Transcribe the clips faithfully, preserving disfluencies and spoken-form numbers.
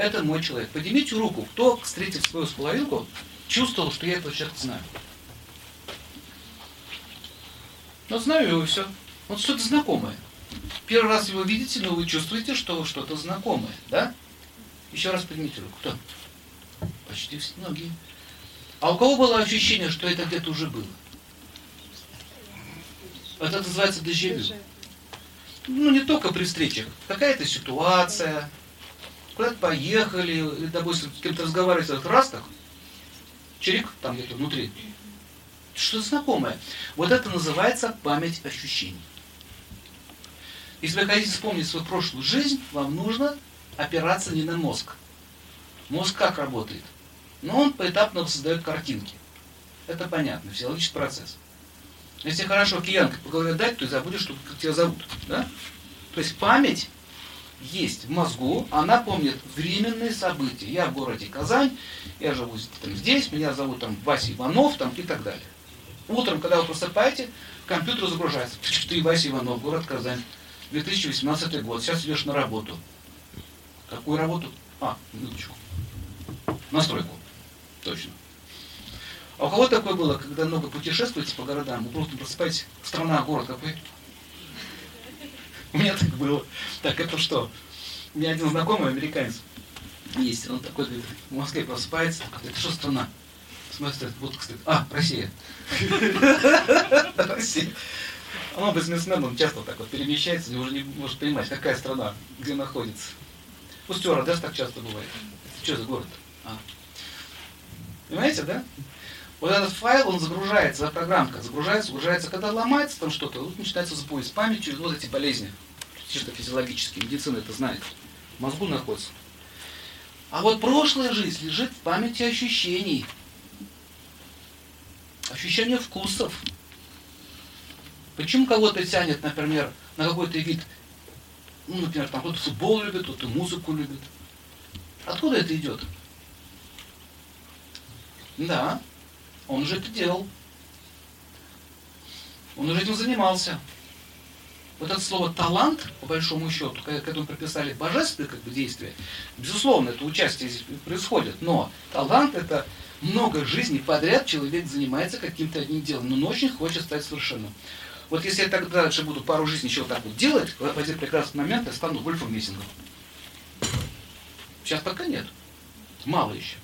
это мой человек. Поднимите руку, кто, встретив свою половинку, чувствовал, что я этого человека знаю. Вот знаю его, и все. Вот что-то знакомое. Первый раз его видите, но вы чувствуете, что вы что-то знакомое, да? Еще раз поднимите руку. Кто? Почти все, многие. А у кого было ощущение, что это где-то уже было? Это называется дежавю. Ну, не только при встречах. Какая-то ситуация, куда-то поехали, или, допустим, с кем-то разговариваете, вот раз так, чирик, там где-то внутри. Что-то знакомое. Вот это называется память ощущений. Если вы хотите вспомнить свою прошлую жизнь, вам нужно опираться не на мозг. Мозг как работает? Но он поэтапно создает картинки. Это понятно, физиологический процесс. Если хорошо киянка по голове дать, то и забудешь, что как тебя зовут. Да? То есть память есть в мозгу, она помнит временные события. Я в городе Казань, я живу там, здесь, меня зовут там, Вася Иванов там, и так далее. Утром, когда вы просыпаете, компьютер загружается. Ты Вася Иванов, город Казань, две тысячи восемнадцатый год, сейчас идешь на работу. Какую работу? А, минуточку. Настройку. Точно. А у кого такое было, когда много путешествуете по городам, вы просто просыпаетесь, страна, город какой? У меня так было. Так, это что? У меня один знакомый, американец, есть, он такой, говорит, в Москве просыпается, это что страна? Смотрит, вот, кстати, а, Россия. Россия. Он бизнесмен, он часто так вот перемещается, уже не может понимать, какая страна, где находится. У стюарда даже так часто бывает. Что за город? А. Понимаете, да? Вот этот файл, он загружается, программка загружается, загружается, когда ломается там что-то, вот начинается сбой с памятью, вот эти болезни, чисто физиологические, медицина это знает, в мозгу находится. А вот прошлая жизнь лежит в памяти ощущений, ощущения вкусов. Почему кого-то тянет, например, на какой-то вид, ну, например, там кто-то футбол любит, кто-то музыку любит. Откуда это идет? Да. Он уже это делал. Он уже этим занимался. Вот это слово «талант», по большому счету, к этому приписали божественные как бы, действия, безусловно, это участие здесь происходит, но талант – это много жизней подряд человек занимается каким-то одним делом, но он очень хочет стать совершенным. Вот если я тогда дальше буду пару жизней еще вот так вот делать, когда пойдет прекрасный момент, я стану Вольфом Мессингом. Сейчас пока нет. Мало еще.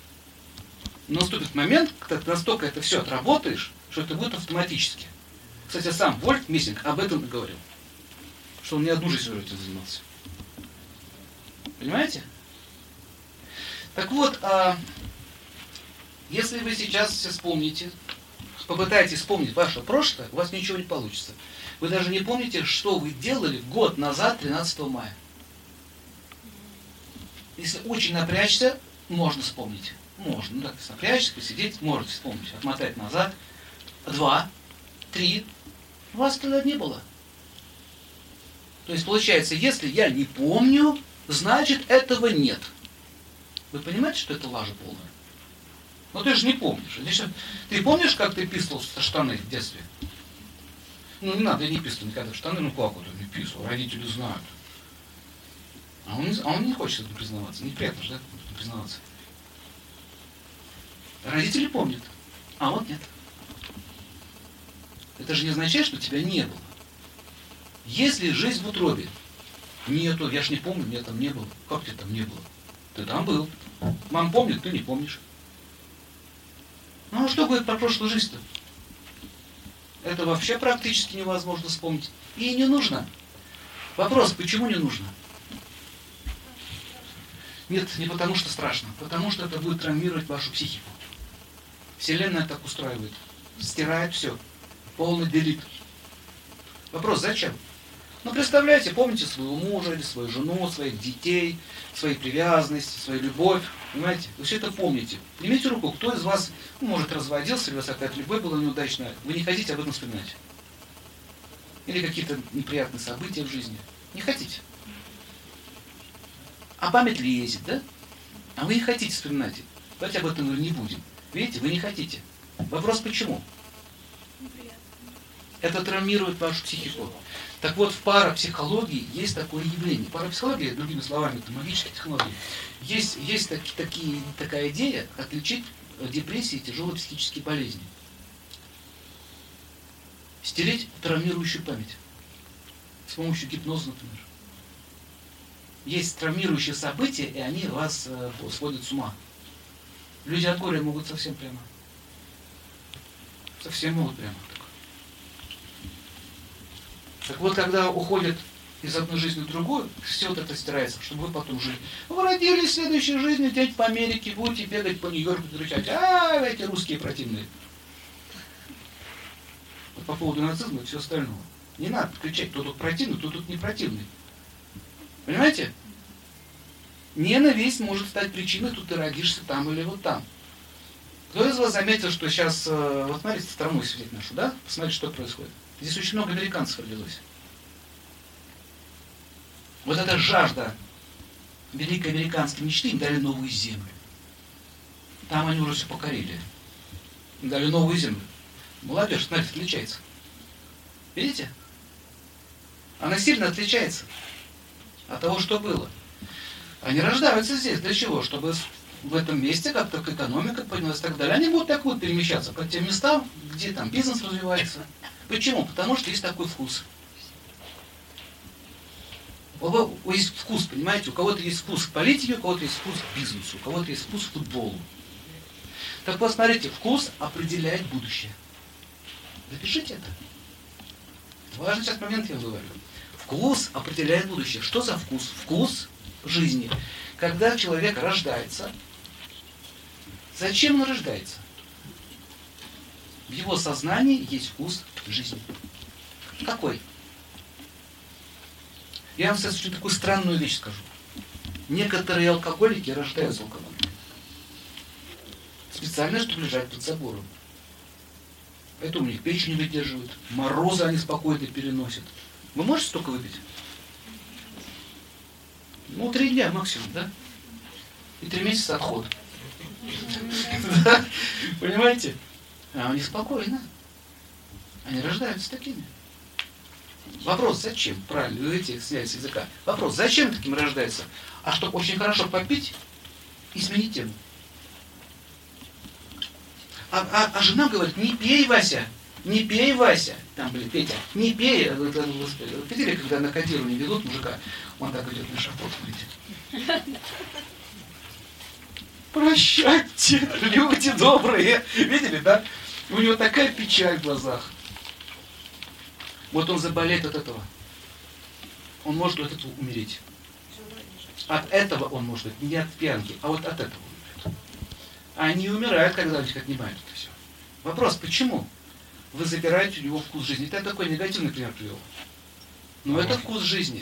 Наступит момент, когда ты настолько это все отработаешь, что это будет автоматически. Кстати, сам Вольф Мессинг об этом и говорил. Что он не одну жизнь уже этим занимался. Понимаете? Так вот, а если вы сейчас все вспомните, попытаетесь вспомнить ваше прошлое, у вас ничего не получится. Вы даже не помните, что вы делали год назад, тринадцатого мая. Если очень напрячься, можно вспомнить. Можно, ну так, напрячься, посидеть, можете вспомнить, отмотать назад. Два, три. У вас тогда не было. То есть, получается, если я не помню, значит, этого нет. Вы понимаете, что это лажа полная? Но ты же не помнишь. Значит, ты помнишь, как ты писал со штаны в детстве? Ну, не надо, я не писал никогда в штаны, ну как вот он не писал, родители знают. А он, а он не хочет этому признаваться. Неприятно же, да, признаваться. Родители помнят, а вот нет. Это же не означает, что тебя не было. Если жизнь в утробе, нету, я ж не помню, меня там не было. Как тебя там не было? Ты там был. Мам помнит, ты не помнишь. Ну а что говорит про прошлую жизнь-то? Это вообще практически невозможно вспомнить. И не нужно. Вопрос, почему не нужно? Нет, не потому что страшно, потому что это будет травмировать вашу психику. Вселенная так устраивает. Стирает все. Полный делит. Вопрос, зачем? Ну, представляете, помните своего мужа, или свою жену, своих детей, свои привязанности, свою любовь. Понимаете? Вы все это помните. Поднимите руку, кто из вас, ну, может, разводился, или у вас какая-то любовь была неудачная. Вы не хотите об этом вспоминать. Или какие-то неприятные события в жизни. Не хотите. А память лезет, да? А вы не хотите вспоминать. Давайте об этом не будем. Видите, вы не хотите. Вопрос, почему? Это травмирует вашу психику. Так вот, в парапсихологии есть такое явление. Парапсихология, другими словами, это магические технологии. Есть, есть так, такие, такая идея отличить депрессии и тяжелые психические болезни. Стереть травмирующую память. С помощью гипноза, например. Есть травмирующие события, и они вас э, сводят с ума. Люди от горя могут совсем прямо. Совсем могут прямо. Так вот, когда уходят из одной жизни в другую, все вот это стирается, чтобы вы потом жили. Вы родились в следующей жизни, дядь по Америке, будете бегать по Нью-Йорку и кричать: а, эти русские противные. Вот по поводу нацизма и всего остального. Не надо кричать, кто тут противный, кто тут не противный. Понимаете? Ненависть может стать причиной, тут ты родишься там или вот там. Кто из вас заметил, что сейчас, вот смотрите, страну светит нашу, да? Посмотрите, что происходит. Здесь очень много американцев родилось. Вот эта жажда великой американской мечты им дали новую землю. Там они уже все покорили. Им дали новую землю. Молодежь, смотрите, отличается. Видите? Она сильно отличается от того, что было. Они рождаются здесь. Для чего? Чтобы в этом месте как-то экономика поднялась и так далее. Они будут так вот перемещаться по тем местам, где там бизнес развивается. Почему? Потому что есть такой вкус. У вас есть вкус, понимаете? У кого-то есть вкус к политике, у кого-то есть вкус к бизнесу, у кого-то есть вкус к футболу. Так вот, смотрите, вкус определяет будущее. Запишите это. Это важный сейчас момент, я вам говорю. Вкус определяет будущее. Что за вкус? Вкус жизни. Когда человек рождается, зачем он рождается? В его сознании есть вкус жизни. Какой? Я вам сейчас очень такую странную вещь скажу. Некоторые алкоголики рождаются алкоголиками. Специально, чтобы лежать под забором. Это у них печень не выдерживает. Морозы они спокойно переносят. Вы можете столько выпить? Ну, три дня максимум, да? И три месяца отход. Понимаете? А они спокойно. Они рождаются такими. Вопрос, зачем? Правильно, эти связи с языка. Вопрос, зачем таким рождаются? А чтобы очень хорошо попить и сменить тему. А, а, а жена говорит: не пей, Вася, не пей, Вася. Там, блин, Петя, не пей. Видели, когда на кодирование ведут мужика, он так идет на шапот, смотрите. Прощайте, люди добрые. Видели, да? У него такая печаль в глазах. Вот он заболеет от этого. Он может от этого умереть. От этого он может умереть. Не от пьянки, а вот от этого он умрет. Они умирают, когда у них отнимают это все. Вопрос, почему? Вы забираете у него вкус жизни. Это я такой негативный пример привел. Но это вкус жизни.